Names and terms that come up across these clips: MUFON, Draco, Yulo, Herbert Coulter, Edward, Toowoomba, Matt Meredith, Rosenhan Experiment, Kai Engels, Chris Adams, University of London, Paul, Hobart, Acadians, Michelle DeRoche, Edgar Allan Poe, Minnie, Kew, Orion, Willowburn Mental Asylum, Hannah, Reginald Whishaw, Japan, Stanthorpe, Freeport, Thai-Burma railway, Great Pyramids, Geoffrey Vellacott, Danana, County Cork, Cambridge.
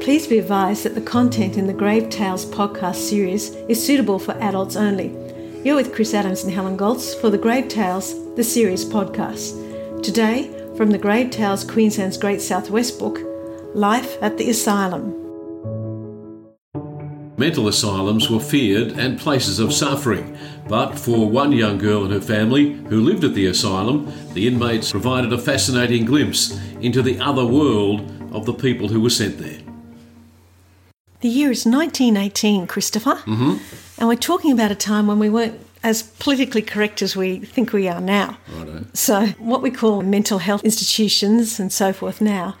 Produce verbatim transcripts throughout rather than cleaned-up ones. Please be advised that the content in the Grave Tales podcast series is suitable for adults only. You're with Chris Adams and Helen Goltz for the Grave Tales, the series podcast. Today, from the Grave Tales Queensland's Great Southwest book, Life at the Asylum. Mental asylums were feared and places of suffering, but for one young girl and her family who lived at the asylum, the inmates provided a fascinating glimpse into the other world of the people who were sent there. The year is nineteen eighteen, Christopher, mm-hmm. and we're talking about a time when we weren't as politically correct as we think we are now. Righto. So what we call mental health institutions and so forth now,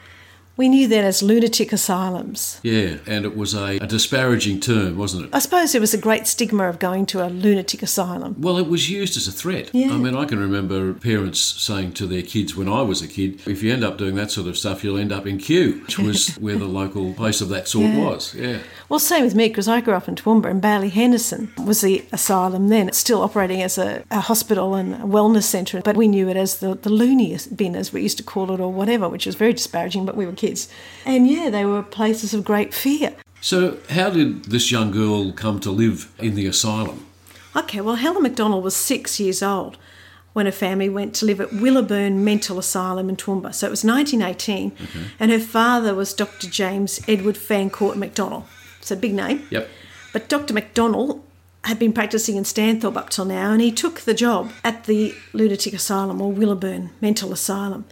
we knew then as lunatic asylums. Yeah, and it was a, a disparaging term, wasn't it? I suppose there was a great stigma of going to a lunatic asylum. Well, it was used as a threat. Yeah. I mean, I can remember parents saying to their kids when I was a kid, if you end up doing that sort of stuff, you'll end up in Kew, which was where the local place of that sort yeah. was. Yeah. Well, same with me, because I grew up in Toowoomba, and Bailey Henderson was the asylum then. It's still operating as a, a hospital and a wellness centre, but we knew it as the, the loony bin, as we used to call it, or whatever, which was very disparaging, but we were kids. And yeah, they were places of great fear. So how did this young girl come to live in the asylum? Okay, well, Helen MacDonald was six years old when her family went to live at Willowburn Mental Asylum in Toowoomba. So it was nineteen eighteen, okay. and her father was Doctor James Edward Fancourt MacDonald. So big name. Yep. But Doctor MacDonald had been practising in Stanthorpe up till now, and he took the job at the lunatic asylum, or Willowburn Mental Asylum.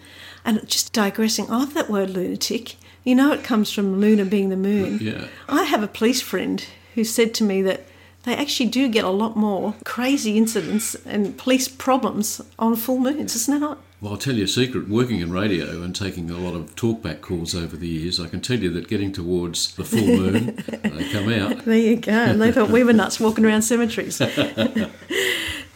And just digressing, I love that word lunatic. You know it comes from lunar being the moon. Yeah. I have a police friend who said to me that they actually do get a lot more crazy incidents and police problems on full moons, isn't it? Well, I'll tell you a secret. Working in radio and taking a lot of talkback calls over the years, I can tell you that getting towards the full moon, they come out. There you go. And they thought we were nuts walking around cemeteries.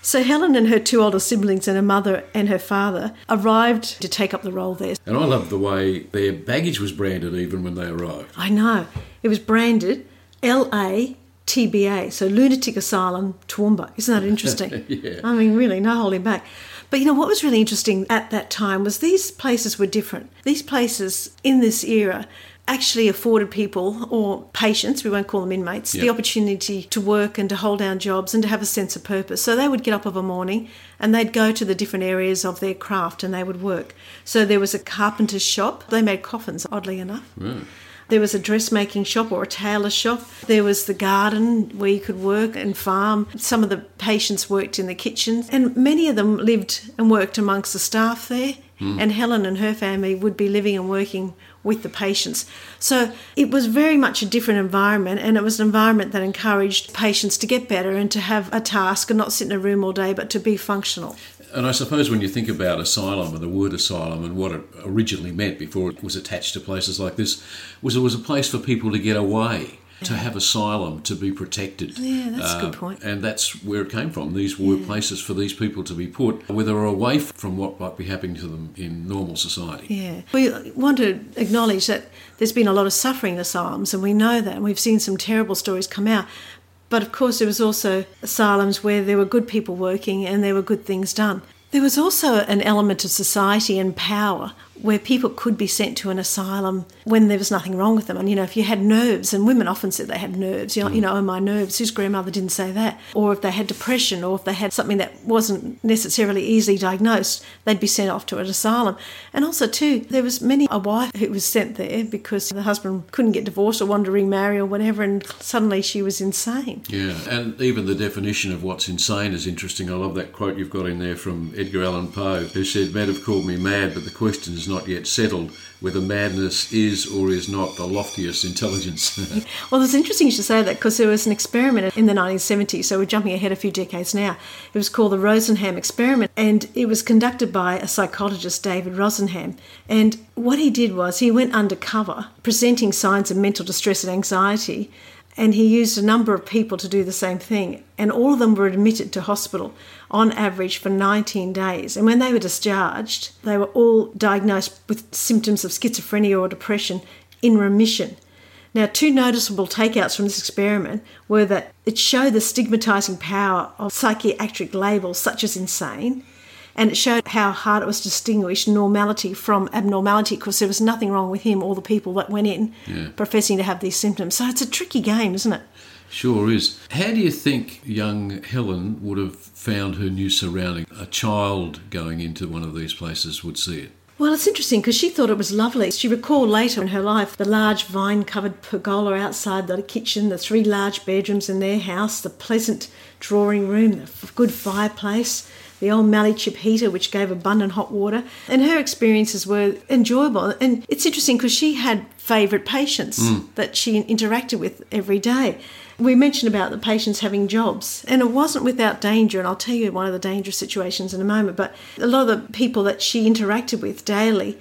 So Helen and her two older siblings and her mother and her father arrived to take up the role there. And I love the way their baggage was branded even when they arrived. I know. It was branded L A T B A, so Lunatic Asylum Toowoomba. Isn't that interesting? Yeah. I mean, really, no holding back. But, you know, what was really interesting at that time was these places were different. These places in this era actually afforded people, or patients, we won't call them inmates, yep. the opportunity to work and to hold down jobs and to have a sense of purpose. So they would get up of a morning and they'd go to the different areas of their craft and they would work. So there was a carpenter's shop. They made coffins, oddly enough. Right. There was a dressmaking shop or a tailor's shop. There was the garden where you could work and farm. Some of the patients worked in the kitchens, and many of them lived and worked amongst the staff there. Mm. And Helen and her family would be living and working with the patients. So it was very much a different environment, and it was an environment that encouraged patients to get better and to have a task and not sit in a room all day, but to be functional. And I suppose when you think about asylum and the word asylum and what it originally meant before it was attached to places like this, was it was a place for people to get away, yeah. to have asylum, to be protected. Yeah, that's uh, a good point. And that's where it came from. These were yeah. places for these people to be put where they were away from what might be happening to them in normal society. Yeah. We want to acknowledge that there's been a lot of suffering in asylums, and we know that, and we've seen some terrible stories come out. But of course there was also asylums where there were good people working and there were good things done. There was also an element of society and power where people could be sent to an asylum when there was nothing wrong with them. And, you know, if you had nerves, and women often said they had nerves, you know, mm. you know, oh, my nerves, whose grandmother didn't say that? Or if they had depression, or if they had something that wasn't necessarily easily diagnosed, they'd be sent off to an asylum. And also, too, there was many a wife who was sent there because the husband couldn't get divorced or wanted to remarry or whatever, and suddenly she was insane. Yeah, and even the definition of what's insane is interesting. I love that quote you've got in there from Edgar Allan Poe, who said, "Men have called me mad, but the question is not yet settled whether madness is or is not the loftiest intelligence." Well, it's interesting you should say that, because there was an experiment in the nineteen seventies, so we're jumping ahead a few decades now. It was called the Rosenhan Experiment, and it was conducted by a psychologist, David Rosenhan. And what he did was he went undercover, presenting signs of mental distress and anxiety, and he used a number of people to do the same thing. And all of them were admitted to hospital on average for nineteen days. And when they were discharged, they were all diagnosed with symptoms of schizophrenia or depression in remission. Now, two noticeable takeouts from this experiment were that it showed the stigmatising power of psychiatric labels such as insane, And it showed how hard it was to distinguish normality from abnormality, because there was nothing wrong with him or the people that went in yeah. professing to have these symptoms. So it's a tricky game, isn't it? Sure is. How do you think young Helen would have found her new surrounding? A child going into one of these places would see it. Well, it's interesting because she thought it was lovely. She recalled later in her life the large vine-covered pergola outside the kitchen, the three large bedrooms in their house, the pleasant drawing room, the good fireplace, the old mallee chip heater which gave abundant hot water. And her experiences were enjoyable. And it's interesting because she had favourite patients mm. that she interacted with every day. We mentioned about the patients having jobs, and it wasn't without danger, and I'll tell you one of the dangerous situations in a moment, but a lot of the people that she interacted with daily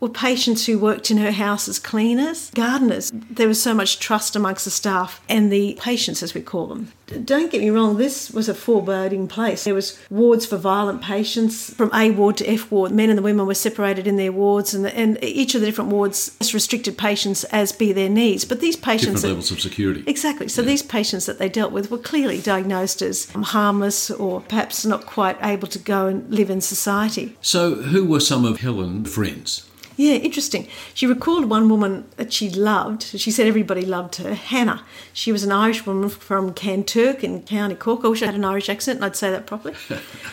were patients who worked in her house as cleaners, gardeners. There was so much trust amongst the staff and the patients, as we call them. Don't get me wrong, this was a foreboding place. There was wards for violent patients, from A ward to F ward. Men and the women were separated in their wards, and, the, and each of the different wards restricted patients as be their needs. But these patients... Different levels of security. Exactly. So yeah. these patients that they dealt with were clearly diagnosed as harmless or perhaps not quite able to go and live in society. So who were some of Helen's friends? Yeah, interesting. She recalled one woman that she loved. She said everybody loved her, Hannah. She was an Irish woman from Canturk in County Cork. I wish I had an Irish accent and I'd say that properly.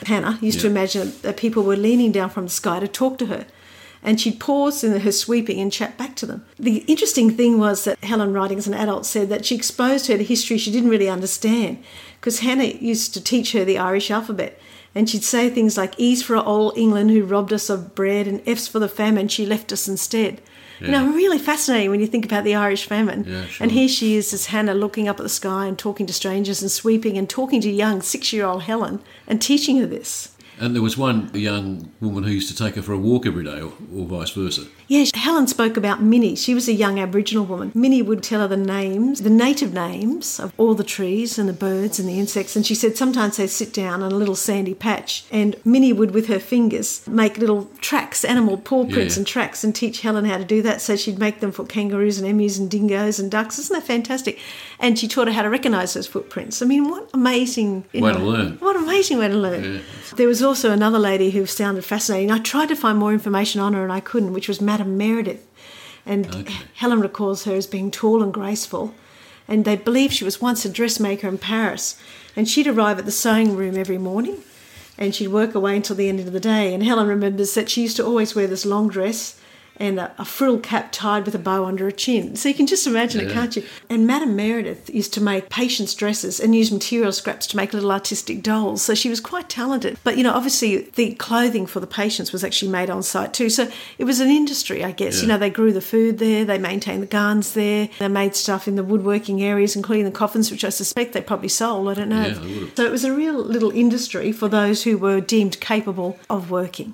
Hannah used yeah. to imagine that people were leaning down from the sky to talk to her. And she'd pause in her sweeping and chat back to them. The interesting thing was that Helen, writing as an adult, said that she exposed her to history she didn't really understand, because Hannah used to teach her the Irish alphabet. And she'd say things like, E's for old England who robbed us of bread, and F's for the famine, she left us instead. Yeah. You know, really fascinating when you think about the Irish famine. Yeah, sure. And here she is as Hannah looking up at the sky and talking to strangers and sweeping and talking to young six-year-old Helen and teaching her this. And there was one young woman who used to take her for a walk every day, or, or vice versa. Yeah, Helen spoke about Minnie. She was a young Aboriginal woman. Minnie would tell her the names, the native names of all the trees and the birds and the insects. And she said sometimes they sit down on a little sandy patch, and Minnie would, with her fingers, make little tracks, animal paw prints yeah. and tracks, and teach Helen how to do that. So she'd make them for kangaroos and emus and dingoes and ducks. Isn't that fantastic? And she taught her how to recognise those footprints. I mean, what amazing... Way know, to learn. What an amazing way to learn. Yeah. There was also another lady who sounded fascinating. I tried to find more information on her and I couldn't, which was Matt Meredith. And okay. Helen recalls her as being tall and graceful. And they believe she was once a dressmaker in Paris. And she'd arrive at the sewing room every morning and she'd work away until the end of the day. And Helen remembers that she used to always wear this long dress and a, a frill cap tied with a bow under her chin. So you can just imagine yeah. it, can't you? And Madame Meredith used to make patients' dresses and use material scraps to make little artistic dolls. So she was quite talented. But, you know, obviously the clothing for the patients was actually made on site too. So it was an industry, I guess. Yeah. You know, they grew the food there, they maintained the gardens there, they made stuff in the woodworking areas, including the coffins, which I suspect they probably sold, I don't know. Yeah, so it was a real little industry for those who were deemed capable of working.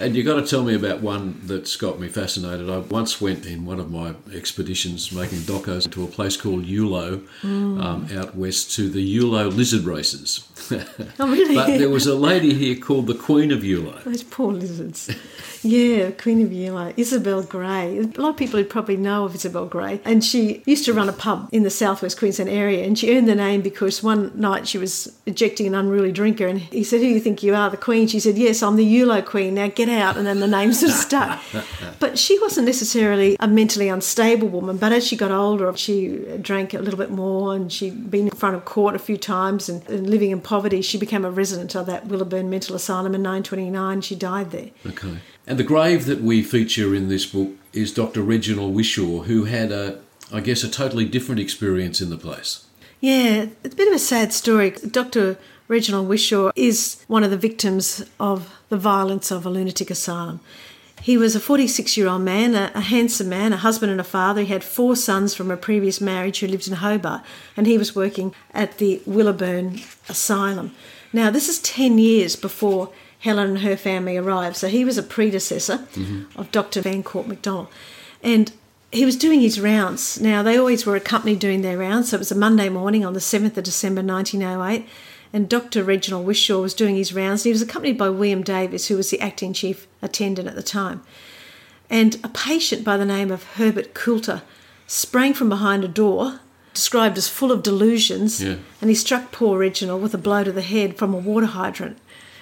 And you've got to tell me about one that's got me fascinated. I once went in one of my expeditions making docos to a place called Yulo, mm. um, out west, to the Yulo lizard races. Oh, really? But there was a lady here called the Queen of Yulo. Those poor lizards. Yeah, Queen of Yulo, Isabel Gray. A lot of people would probably know of Isabel Gray. And she used to run a pub in the southwest Queensland area, and she earned the name because one night she was ejecting an unruly drinker, and he said, "Who do you think you are, the Queen?" She said, "Yes, I'm the Yulo Queen. Now get out." And then the name sort of stuck. But she wasn't necessarily a mentally unstable woman, but as she got older, she drank a little bit more, and she'd been in front of court a few times, and, and living in poverty, she became a resident of that Willowburn Mental Asylum in nineteen twenty-nine. She died there. Okay. And the grave that we feature in this book is Doctor Reginald Whishaw, who had, a, I guess, a totally different experience in the place. Yeah, it's a bit of a sad story. Doctor Reginald Whishaw is one of the victims of the violence of a lunatic asylum. He was a forty-six-year-old man, a, a handsome man, a husband and a father. He had four sons from a previous marriage who lived in Hobart, and he was working at the Willowburn Asylum. Now, this is ten years before Helen and her family arrived, so he was a predecessor mm-hmm. of Doctor Fancourt MacDonald. And he was doing his rounds. Now, they always were a company doing their rounds, so it was a Monday morning on the seventh of December nineteen oh eight, and Doctor Reginald Whishaw was doing his rounds, and he was accompanied by William Davis, who was the acting chief attendant at the time. And a patient by the name of Herbert Coulter sprang from behind a door, described as full of delusions, yeah. and he struck poor Reginald with a blow to the head from a water hydrant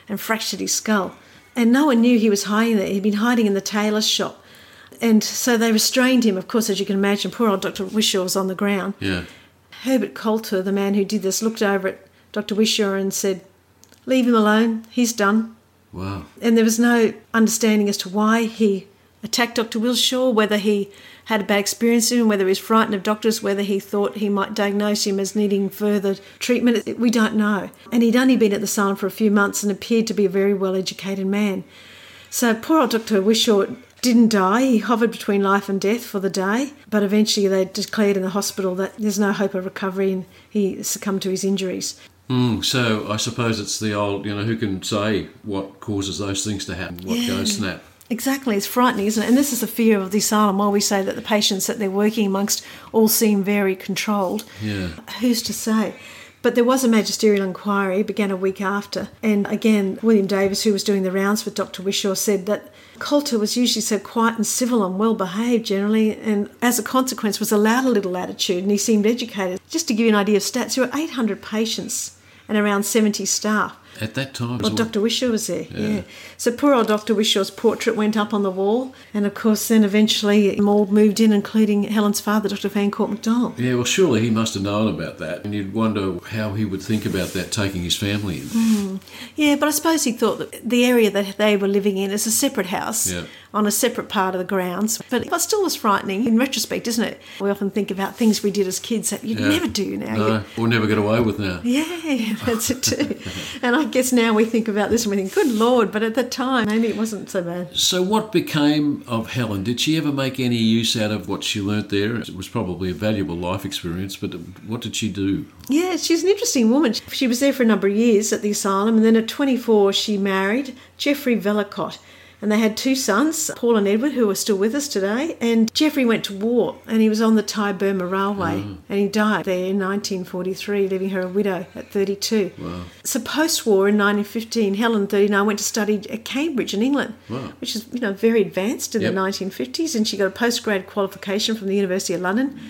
and fractured his skull. and no one knew he was hiding there. He'd been hiding in the tailor's shop. And so they restrained him, of course, as you can imagine. Poor old Doctor Whishaw was on the ground. Yeah. Herbert Coulter, the man who did this, looked over at Doctor Whishaw and said, "Leave him alone, he's done." Wow. And there was no understanding as to why he attacked Doctor Whishaw, whether he had a bad experience with him, whether he was frightened of doctors, whether he thought he might diagnose him as needing further treatment. We don't know. And he'd only been at the asylum for a few months and appeared to be a very well-educated man. So poor old Doctor Whishaw didn't die. He hovered between life and death for the day, but eventually they declared in the hospital that there's no hope of recovery and he succumbed to his injuries. Mm, so I suppose it's the old, you know, who can say what causes those things to happen, what yeah. goes snap. Exactly. It's frightening, isn't it? And this is the fear of the asylum. While we say that the patients that they're working amongst all seem very controlled, yeah. who's to say? But there was a magisterial inquiry, began a week after, and again, William Davis, who was doing the rounds with Doctor Whishaw, said that Coulter was usually so quiet and civil and well-behaved generally, and as a consequence was allowed a little latitude, and he seemed educated. Just to give you an idea of stats, there were eight hundred patients and around seventy staff. At that time? Well, Doctor Whishaw was there, yeah. yeah. So poor old Doctor Wishaw's portrait went up on the wall, and of course then eventually more moved in, including Helen's father, Doctor Fancourt MacDonald. Yeah, well, surely he must have known about that, and you'd wonder how he would think about that, taking his family in. Mm. Yeah, but I suppose he thought that the area that they were living in is a separate house yeah. on a separate part of the grounds, but it still was frightening in retrospect, isn't it? We often think about things we did as kids that you'd yeah. never do now. No, or never get away with now. Yeah, that's it too. And I I guess now we think about this and we think, good Lord, but at the time maybe it wasn't so bad. So what became of Helen? Did she ever make any use out of what she learnt there? It was probably a valuable life experience, but what did she do? Yeah, she's an interesting woman. She was there for a number of years at the asylum, and then at twenty-four she married Geoffrey Vellacott, and they had two sons, Paul and Edward, who are still with us today, and Geoffrey went to war and he was on the Thai-Burma railway oh. and he died there in nineteen forty-three, leaving her a widow at thirty-two. Wow. So post-war in nineteen fifteen, Helen, thirty-nine, went to study at Cambridge in England, wow. which is, you know, very advanced in yep. the nineteen fifties, and she got a postgrad qualification from the University of London.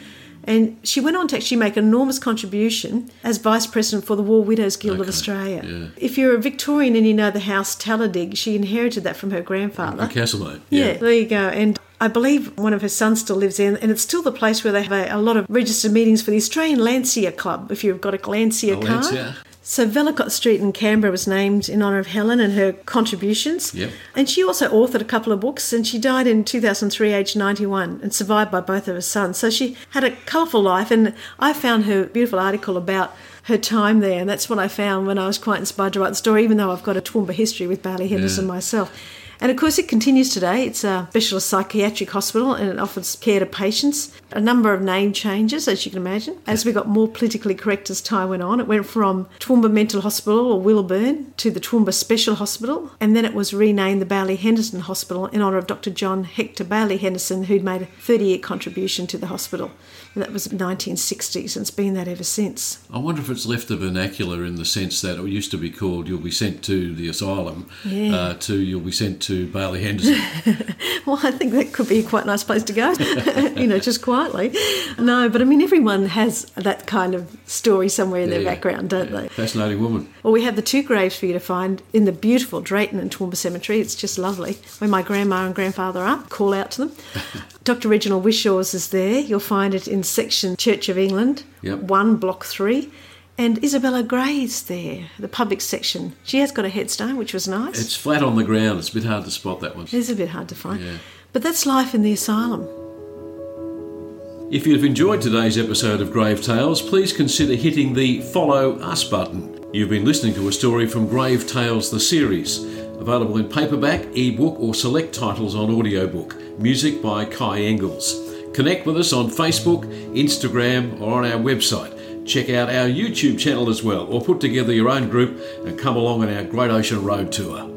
And she went on to actually make an enormous contribution as Vice President for the War Widows Guild okay. of Australia. Yeah. If you're a Victorian and you know the house Talladig, she inherited that from her grandfather. The Castlemate. Yeah. yeah, there you go. And I believe one of her sons still lives there, and it's still the place where they have a, a lot of registered meetings for the Australian Lancia Club, if you've got a Lancia card. Lancia. So Vellacott Street in Canberra was named in honour of Helen and her contributions. Yep. And she also authored a couple of books, and she died in two thousand three, aged ninety-one, and survived by both of her sons. So she had a colourful life, and I found her beautiful article about her time there, and that's what I found when I was quite inspired to write the story, even though I've got a Toowoomba history with Bailey Henderson yeah. myself. And, of course, it continues today. It's a specialist psychiatric hospital and it offers care to patients. A number of name changes, as you can imagine. As we got more politically correct as time went on, it went from Toowoomba Mental Hospital, or Willowburn, to the Toowoomba Special Hospital. And then it was renamed the Bailey Henderson Hospital in honour of Doctor John Hector Bailey Henderson, who'd made a thirty-year contribution to the hospital. And that was nineteen sixties, and it's been that ever since. I wonder if it's left the vernacular in the sense that it used to be called you'll be sent to the asylum, yeah. uh, to you'll be sent to... to Bailey Henderson. Well, I think that could be quite a nice place to go, you know, just quietly. No, but I mean, everyone has that kind of story somewhere in yeah, their background, don't yeah. they? Fascinating woman. Well, we have the two graves for you to find in the beautiful Drayton and Toowoomba Cemetery. It's just lovely. Where my grandma and grandfather are, call out to them. Doctor Reginald Whishaw's is there. You'll find it in section Church of England, yep. one, block three. And Isabel Gray's there, the public section. She has got a headstone, which was nice. It's flat on the ground. It's a bit hard to spot that one. It is a bit hard to find. Yeah. But that's life in the asylum. If you've enjoyed today's episode of Grave Tales, please consider hitting the Follow Us button. You've been listening to a story from Grave Tales, the series, available in paperback, ebook, or select titles on audiobook. Music by Kai Engels. Connect with us on Facebook, Instagram, or on our website. Check out our YouTube channel as well, or put together your own group and come along on our Great Ocean Road tour.